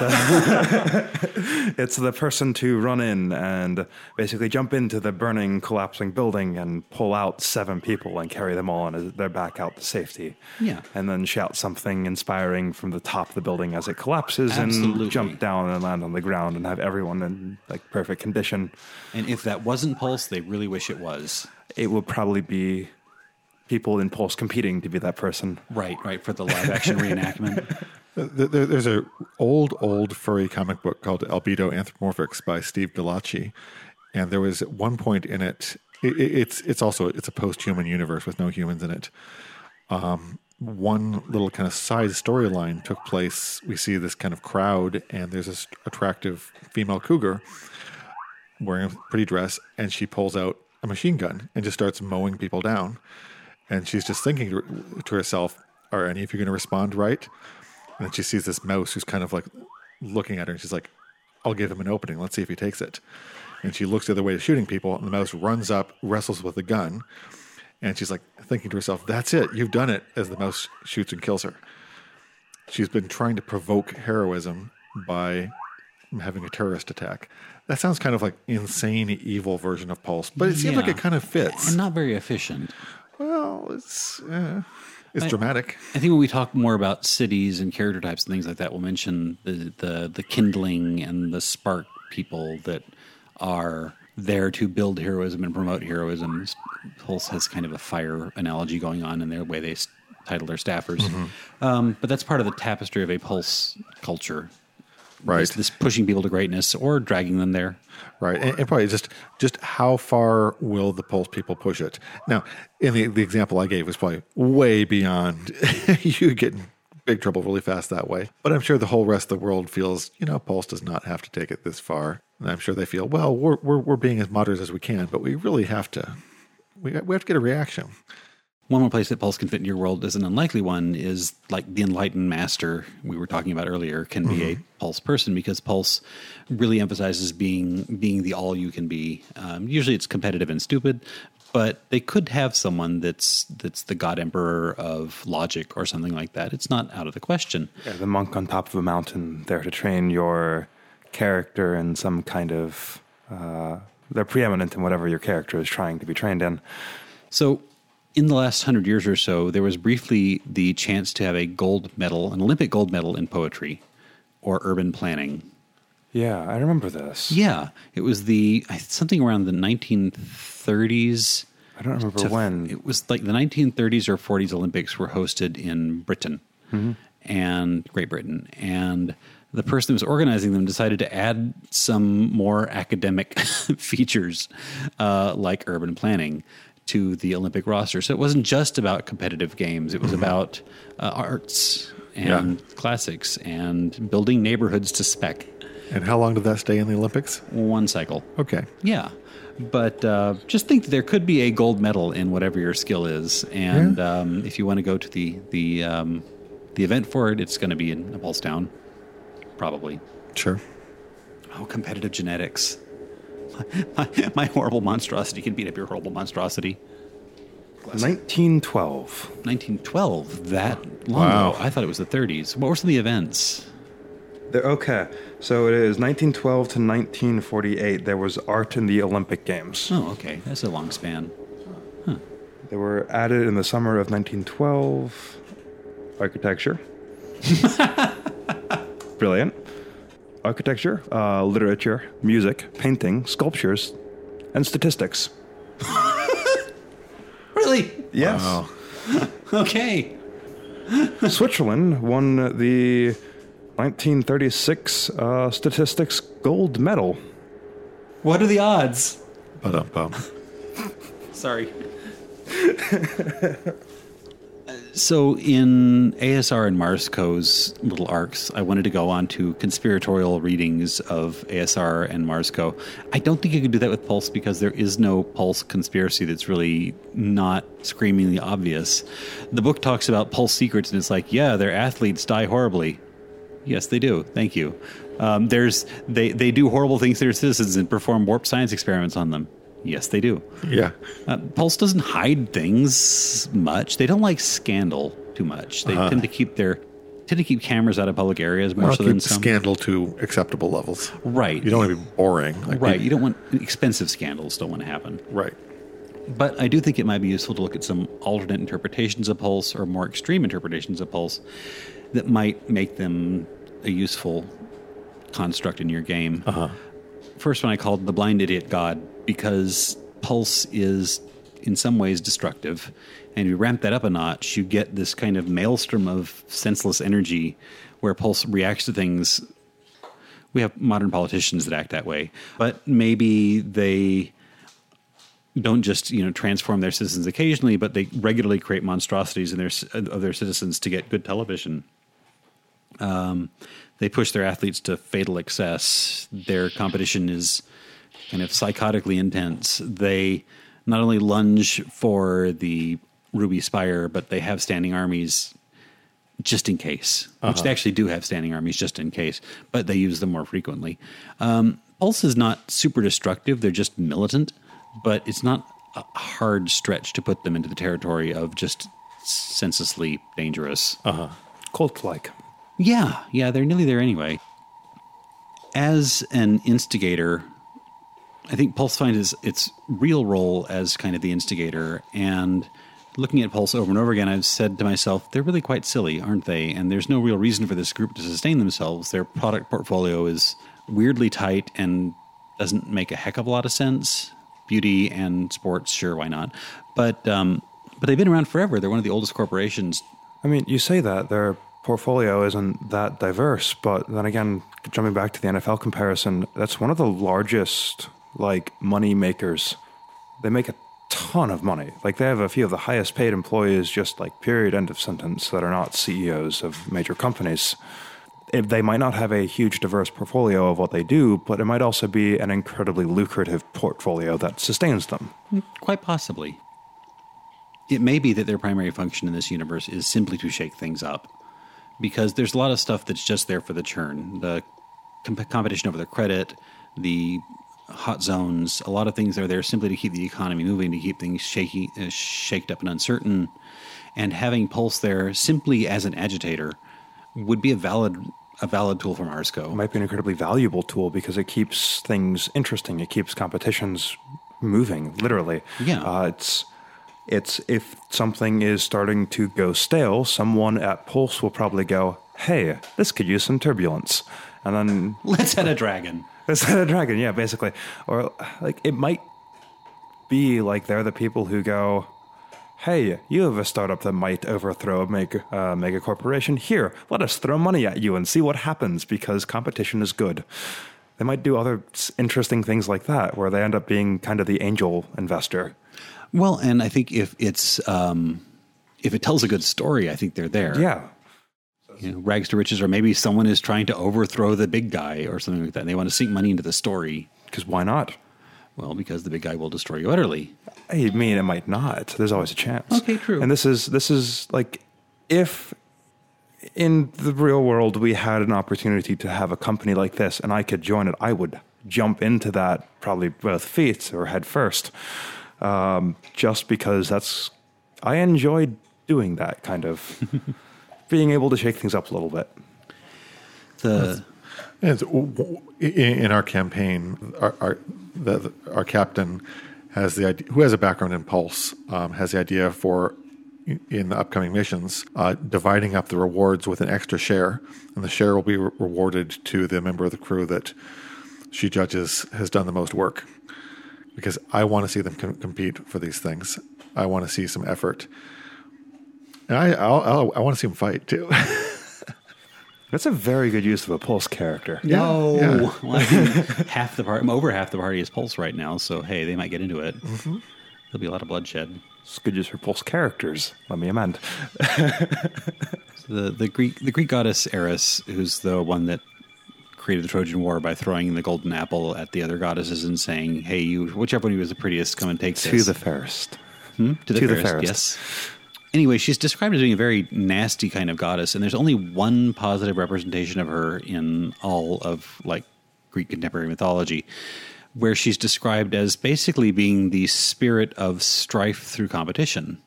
it's the person to run in and basically jump into the burning, collapsing building and pull out 7 people and carry them all on their back out to safety. Yeah. And then shout something inspiring from the top of the building as it collapses. Absolutely. And jump down and land on the ground and have everyone in like perfect condition. And if that wasn't Pulse, they really wish it was. It would probably be... people in Pulse competing to be that person. Right, for the live-action reenactment. There's an old furry comic book called Albedo Anthropomorphics by Steve DeLacci, and there was one point in it, it's a post-human universe with no humans in it. One little kind of side storyline took place. We see this kind of crowd, and there's this attractive female cougar wearing a pretty dress, and she pulls out a machine gun and just starts mowing people down. And she's just thinking to herself, are any of you going to respond right? And then she sees this mouse who's kind of like looking at her. And she's like, I'll give him an opening. Let's see if he takes it. And she looks the other way, shooting people. And the mouse runs up, wrestles with the gun. And she's like thinking to herself, that's it. You've done it, as the mouse shoots and kills her. She's been trying to provoke heroism by having a terrorist attack. That sounds kind of like insane, evil version of Pulse. But it seems like it kind of fits. And not very efficient. Well, it's dramatic. I think when we talk more about cities and character types and things like that, we'll mention the kindling and the spark people that are there to build heroism and promote heroism. Pulse has kind of a fire analogy going on in their way they title their staffers. Mm-hmm. But that's part of the tapestry of a Pulse culture. Right. This pushing people to greatness or dragging them there. Right. And probably just how far will the Pulse people push it? Now, in the example I gave was probably way beyond. You get in big trouble really fast that way. But I'm sure the whole rest of the world feels, Pulse does not have to take it this far. And I'm sure they feel, well, we're being as moderate as we can, but we really have to. We have to get a reaction. One more place that Pulse can fit in your world as an unlikely one is like the Enlightened Master we were talking about earlier can be a Pulse person, because Pulse really emphasizes being the all you can be. Usually it's competitive and stupid, but they could have someone that's the God Emperor of logic or something like that. It's not out of the question. Yeah, the monk on top of a mountain there to train your character in some kind of... they're preeminent in whatever your character is trying to be trained in. So... in the last 100 years or so, there was briefly the chance to have a gold medal, an Olympic gold medal in poetry or urban planning. Yeah, I remember this. Yeah, it was something around the 1930s. I don't remember when. It was like the 1930s or 40s Olympics were hosted in Britain and Great Britain. And the person who was organizing them decided to add some more academic features, like urban planning, to the Olympic roster. So it wasn't just about competitive games. It was about arts and classics and building neighborhoods to spec. And how long did that stay in the Olympics? One cycle. Okay. Yeah. But just think that there could be a gold medal in whatever your skill is. And if you want to go to the event for it, it's going to be in a Pulse Town, probably. Sure. Oh, competitive genetics. My horrible monstrosity can beat up your horrible monstrosity. Classic. 1912. That long ago. I thought it was the 30s. What were some of the events? Okay, so it is 1912 to 1948. There was art in the Olympic Games. Oh, okay. That's a long span. Huh. They were added in the summer of 1912. Architecture. Brilliant. Architecture, literature, music, painting, sculptures, and statistics. Really? Yes. Wow. Okay. Switzerland won the 1936 statistics gold medal. What are the odds? Ba-dum-bum. Sorry. So in ASR and Marsco's little arcs, I wanted to go on to conspiratorial readings of ASR and Marsco. I don't think you can do that with Pulse because there is no Pulse conspiracy that's really not screamingly obvious. The book talks about Pulse secrets, and it's like, yeah, their athletes die horribly. Yes, they do. Thank you. They do horrible things to their citizens and perform warp science experiments on them. Yes, they do. Yeah. Pulse doesn't hide things much. They don't like scandal too much. They tend to keep cameras out of public areas more so than some. Scandal to acceptable levels. Right. You don't want to be boring. You don't want expensive scandals. Don't want to happen. Right. But I do think it might be useful to look at some alternate interpretations of Pulse or more extreme interpretations of Pulse that might make them a useful construct in your game. First one I called the blind idiot god, because Pulse is in some ways destructive, and if you ramp that up a notch, you get this kind of maelstrom of senseless energy where Pulse reacts to things. We have modern politicians that act that way, but maybe they don't just transform their citizens occasionally, but they regularly create monstrosities in of their citizens to get good television. They push their athletes to fatal excess. Their competition is kind of psychotically intense. They not only lunge for the Ruby Spire, but they have standing armies just in case, which they actually do have standing armies just in case, but they use them more frequently. Pulse is not super destructive. They're just militant, but it's not a hard stretch to put them into the territory of just senselessly dangerous. Cult-like. Yeah, they're nearly there anyway. As an instigator, I think Pulse finds its real role as kind of the instigator. And looking at Pulse over and over again, I've said to myself, they're really quite silly, aren't they? And there's no real reason for this group to sustain themselves. Their product portfolio is weirdly tight and doesn't make a heck of a lot of sense. Beauty and sports, sure, why not? But they've been around forever. They're one of the oldest corporations. I mean, you say that. They're portfolio isn't that diverse, but then again, jumping back to the NFL comparison, that's one of the largest money makers. They make a ton of money. They have a few of the highest paid employees, just period, end of sentence, that are not CEOs of major companies. They might not have a huge diverse portfolio of what they do, but it might also be an incredibly lucrative portfolio that sustains them. Quite possibly. It may be that their primary function in this universe is simply to shake things up, because there's a lot of stuff that's just there for the churn. The competition over the credit, the hot zones, a lot of things are there simply to keep the economy moving, to keep things shaky, shaked up and uncertain. And having Pulse there simply as an agitator would be a valid tool from Marsco. It might be an incredibly valuable tool because it keeps things interesting. It keeps competitions moving, literally. Yeah. It's if something is starting to go stale, someone at Pulse will probably go, hey, this could use some turbulence. And then... let's head a dragon. Let's head a dragon, yeah, basically. Or it might be they're the people who go, hey, you have a startup that might overthrow a mega corporation. Here, let us throw money at you and see what happens, because competition is good. They might do other interesting things like that, where they end up being kind of the angel investor. Well, and I think if it's if it tells a good story, I think they're there. Yeah. You know, rags to riches, or maybe someone is trying to overthrow the big guy or something like that, and they want to sink money into the story. Because why not? Well, because the big guy will destroy you utterly. I mean, it might not. There's always a chance. Okay, true. And this is like, if in the real world we had an opportunity to have a company like this and I could join it, I would jump into that probably both feet or head first, just because I enjoyed doing that kind of being able to shake things up a little bit. In our campaign, our captain has the idea, who has a background in Pulse, has the idea for, in the upcoming missions, dividing up the rewards with an extra share, and the share will be rewarded to the member of the crew that she judges has done the most work. Because I want to see them compete for these things. I want to see some effort. And I want to see them fight too. That's a very good use of a Pulse character. Yeah. No. Yeah. Well, I mean, over half the party is Pulse right now, so hey, they might get into it. Mm-hmm. There'll be a lot of bloodshed. It's good use for Pulse characters. Let me amend. So the Greek goddess Eris, who's the one that created the Trojan War by throwing the golden apple at the other goddesses and saying, hey, you, whichever one of you is the prettiest, come and take this. To the fairest. To the fairest, yes. Anyway, she's described as being a very nasty kind of goddess, and there's only one positive representation of her in all of like Greek contemporary mythology, where she's described as basically being the spirit of strife through competition,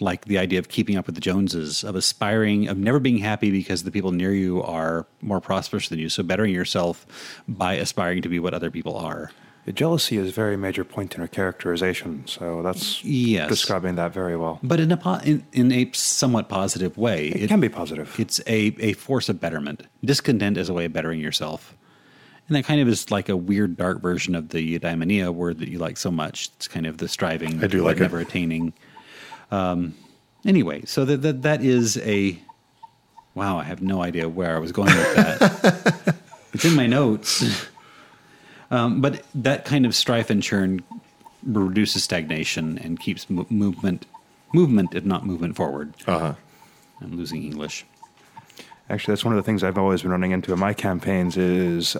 like the idea of keeping up with the Joneses, of aspiring, of never being happy because the people near you are more prosperous than you, so bettering yourself by aspiring to be what other people are. The jealousy is a very major point in her characterization, so that's describing that very well. But in a somewhat positive way. It can be positive. It's a force of betterment. Discontent is a way of bettering yourself. And that kind of is like a weird, dark version of the eudaimonia word that you like so much. It's kind of the striving, never attaining. Anyway, so that is a... Wow, I have no idea where I was going with that. It's in my notes. But that kind of strife and churn reduces stagnation and keeps movement, if not movement forward. Uh-huh. I'm losing English. Actually, that's one of the things I've always been running into in my campaigns is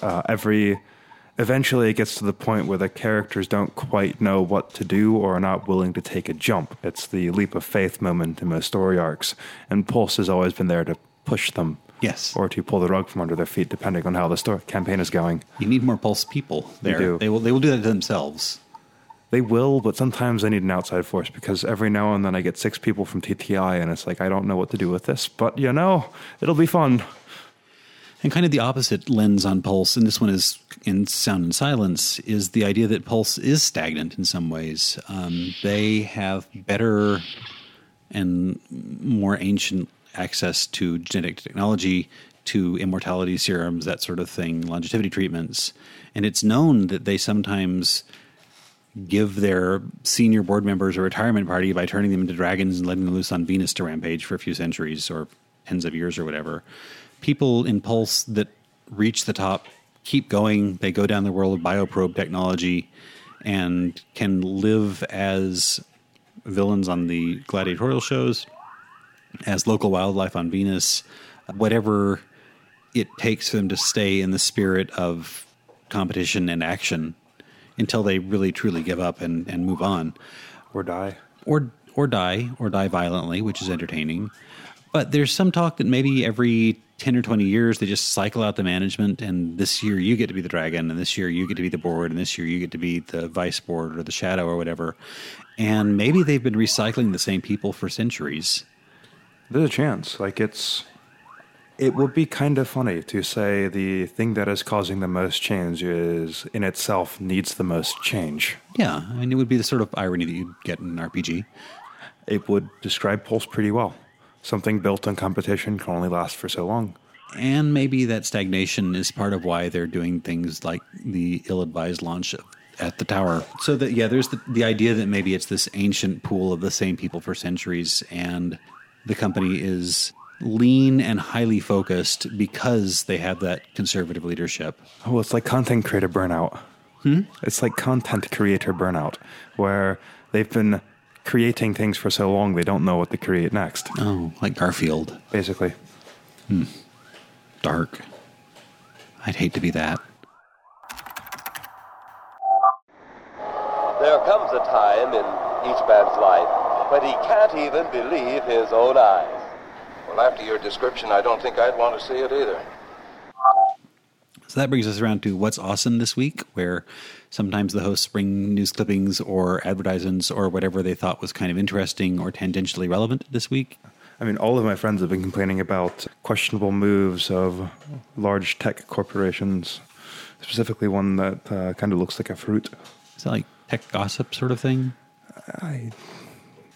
eventually it gets to the point where the characters don't quite know what to do or are not willing to take a jump. It's the leap of faith moment in most story arcs. And Pulse has always been there to push them. Yes. Or to pull the rug from under their feet, depending on how the campaign is going. You need more Pulse people there. You do. They will do that to themselves. They will, but sometimes they need an outside force, because every now and then I get 6 people from TTI, and it's like, I don't know what to do with this. But, you know, it'll be fun. And kind of the opposite lens on Pulse, and this one is in Sound and Silence, is the idea that Pulse is stagnant in some ways. They have better and more ancient access to genetic technology, to immortality serums, that sort of thing, longevity treatments. And it's known that they sometimes give their senior board members a retirement party by turning them into dragons and letting them loose on Venus to rampage for a few centuries or tens of years or whatever. People in Pulse that reach the top keep going. They go down the world of bioprobe technology and can live as villains on the gladiatorial shows, as local wildlife on Venus, whatever it takes for them to stay in the spirit of competition and action until they really, truly give up and move on. Or die. Or die violently, which is entertaining. But there's some talk that maybe every 10 or 20 years they just cycle out the management, and this year you get to be the dragon, and this year you get to be the board, and this year you get to be the vice board or the shadow or whatever. And maybe they've been recycling the same people for centuries. There's a chance. Like, it would be kind of funny to say the thing that is causing the most change is in itself needs the most change. Yeah, I mean, it would be the sort of irony that you'd get in an RPG. It would describe Pulse pretty well. Something built on competition can only last for so long. And maybe that stagnation is part of why they're doing things like the ill-advised launch of at the tower. So that, yeah, there's the idea that maybe it's this ancient pool of the same people for centuries, and the company is lean and highly focused because they have that conservative leadership. Oh, it's like content creator burnout. It's like content creator burnout, where they've been creating things for so long they don't know what to create next. Oh, like Garfield. Basically. Hmm. Dark. I'd hate to be that. There comes a time in each man's life when he can't even believe his own eyes. Well, after your description, I don't think I'd want to see it either. So that brings us around to What's Awesome This Week, where sometimes the hosts bring news clippings or advertisements or whatever they thought was kind of interesting or tangentially relevant this week. I mean, all of my friends have been complaining about questionable moves of large tech corporations, specifically one that kind of looks like a fruit. Is that like tech gossip sort of thing?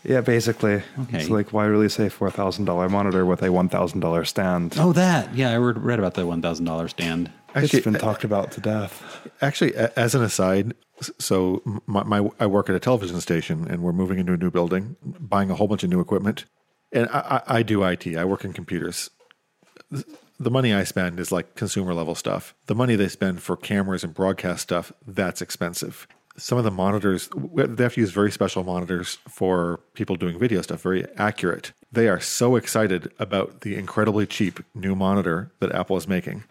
Yeah, basically. Okay. It's like, why release a $4,000 monitor with a $1,000 stand? Oh, that. Yeah, I read about that $1,000 stand. Actually, it's been talked about to death. Actually, as an aside, so I work at a television station, and we're moving into a new building, buying a whole bunch of new equipment. And I do IT. I work in computers. The money I spend is like consumer level stuff. The money they spend for cameras and broadcast stuff, that's expensive. Some of the monitors, they have to use very special monitors for people doing video stuff, very accurate. They are so excited about the incredibly cheap new monitor that Apple is making.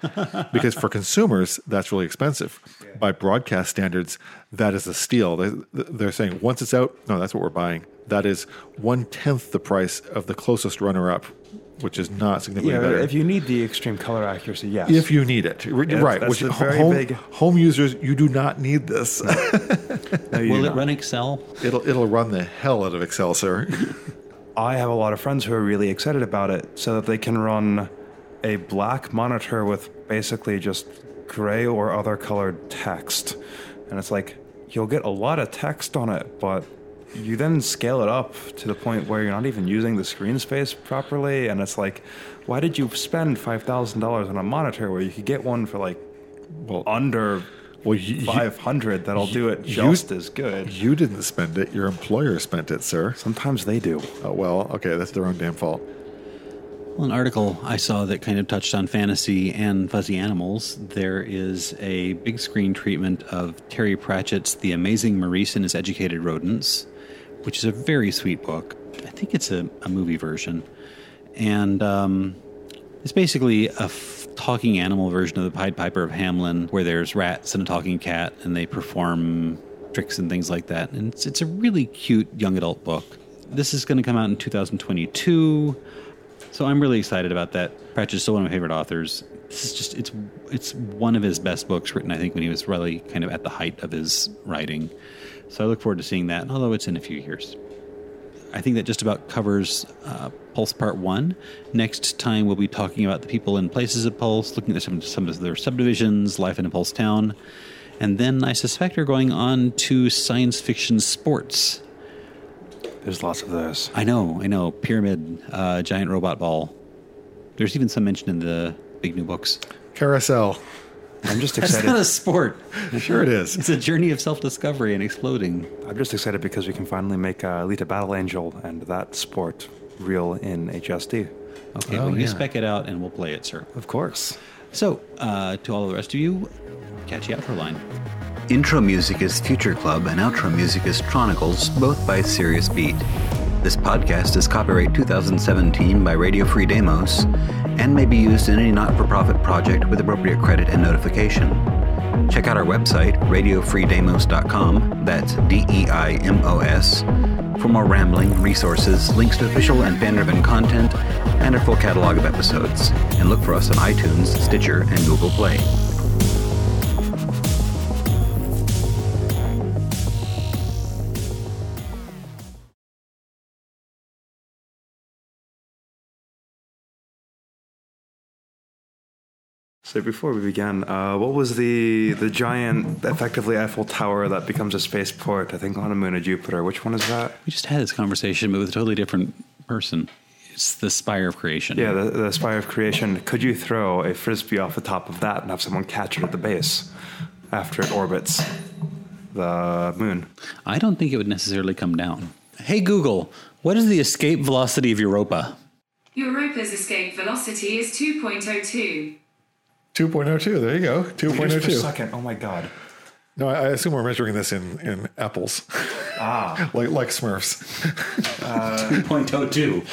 Because for consumers, that's really expensive. Yeah. By broadcast standards, that is a steal. They're saying once it's out, no, that's what we're buying. That is 1/10 the price of the closest runner-up, which is not significantly better. If you need the extreme color accuracy, yes. If you need it. Right. That's which very big... Home users, you do not need this. No. Will it run Excel? It'll run the hell out of Excel, sir. I have a lot of friends who are really excited about it so that they can run a black monitor with basically just gray or other colored text. And it's like, you'll get a lot of text on it, but... You then scale it up to the point where you're not even using the screen space properly, and it's like, why did you spend $5,000 on a monitor where you could get one for like under 500 that'll do it just as good? You didn't spend it; your employer spent it, sir. Sometimes they do. Oh well, okay, that's their own damn fault. Well, an article I saw that kind of touched on fantasy and fuzzy animals. There is a big screen treatment of Terry Pratchett's *The Amazing Maurice and His Educated Rodents*, which is a very sweet book. I think it's a movie version. And it's basically a talking animal version of the Pied Piper of Hamelin, where there's rats and a talking cat, and they perform tricks and things like that. And it's a really cute young adult book. This is going to come out in 2022. So I'm really excited about that. Pratchett's still one of my favorite authors. This is just, it's one of his best books written, I think, when he was really kind of at the height of his writing. So I look forward to seeing that, although it's in a few years. I think that just about covers Pulse Part 1. Next time we'll be talking about the people and places of Pulse, looking at some of their subdivisions, life in a Pulse town. And then I suspect we're going on to science fiction sports. There's lots of those. I know. Pyramid, Giant Robot Ball. There's even some mention in the big new books. Carousel. I'm just excited. That's not a sport. Sure it is. It's a journey of self-discovery and exploding. I'm just excited because we can finally make Alita Battle Angel and that sport real in HSD. Okay, you spec it out and we'll play it, sir. Of course. So, to all the rest of you, catch you out for line. Intro music is Future Club and outro music is Tronicles, both by Serious Beat. This podcast is copyright 2017 by Radio Free Deimos and may be used in any not-for-profit project with appropriate credit and notification. Check out our website, radiofreedeimos.com, that's DEIMOS, for more rambling, resources, links to official and fan-driven content, and our full catalog of episodes. And look for us on iTunes, Stitcher, and Google Play. So before we began, what was the giant, effectively Eiffel Tower that becomes a spaceport, I think, on a moon of Jupiter? Which one is that? We just had this conversation, but with a totally different person. It's the Spire of Creation. Yeah, the Spire of Creation. Could you throw a Frisbee off the top of that and have someone catch it at the base after it orbits? the moon. I don't think it would necessarily come down. Hey, Google, what is the escape velocity of Europa? Europa's escape velocity is 2.02. 2.02, there you go. 2.02 per second. Oh my God. No, I assume we're measuring this in apples. Ah. like Smurfs. 2.02.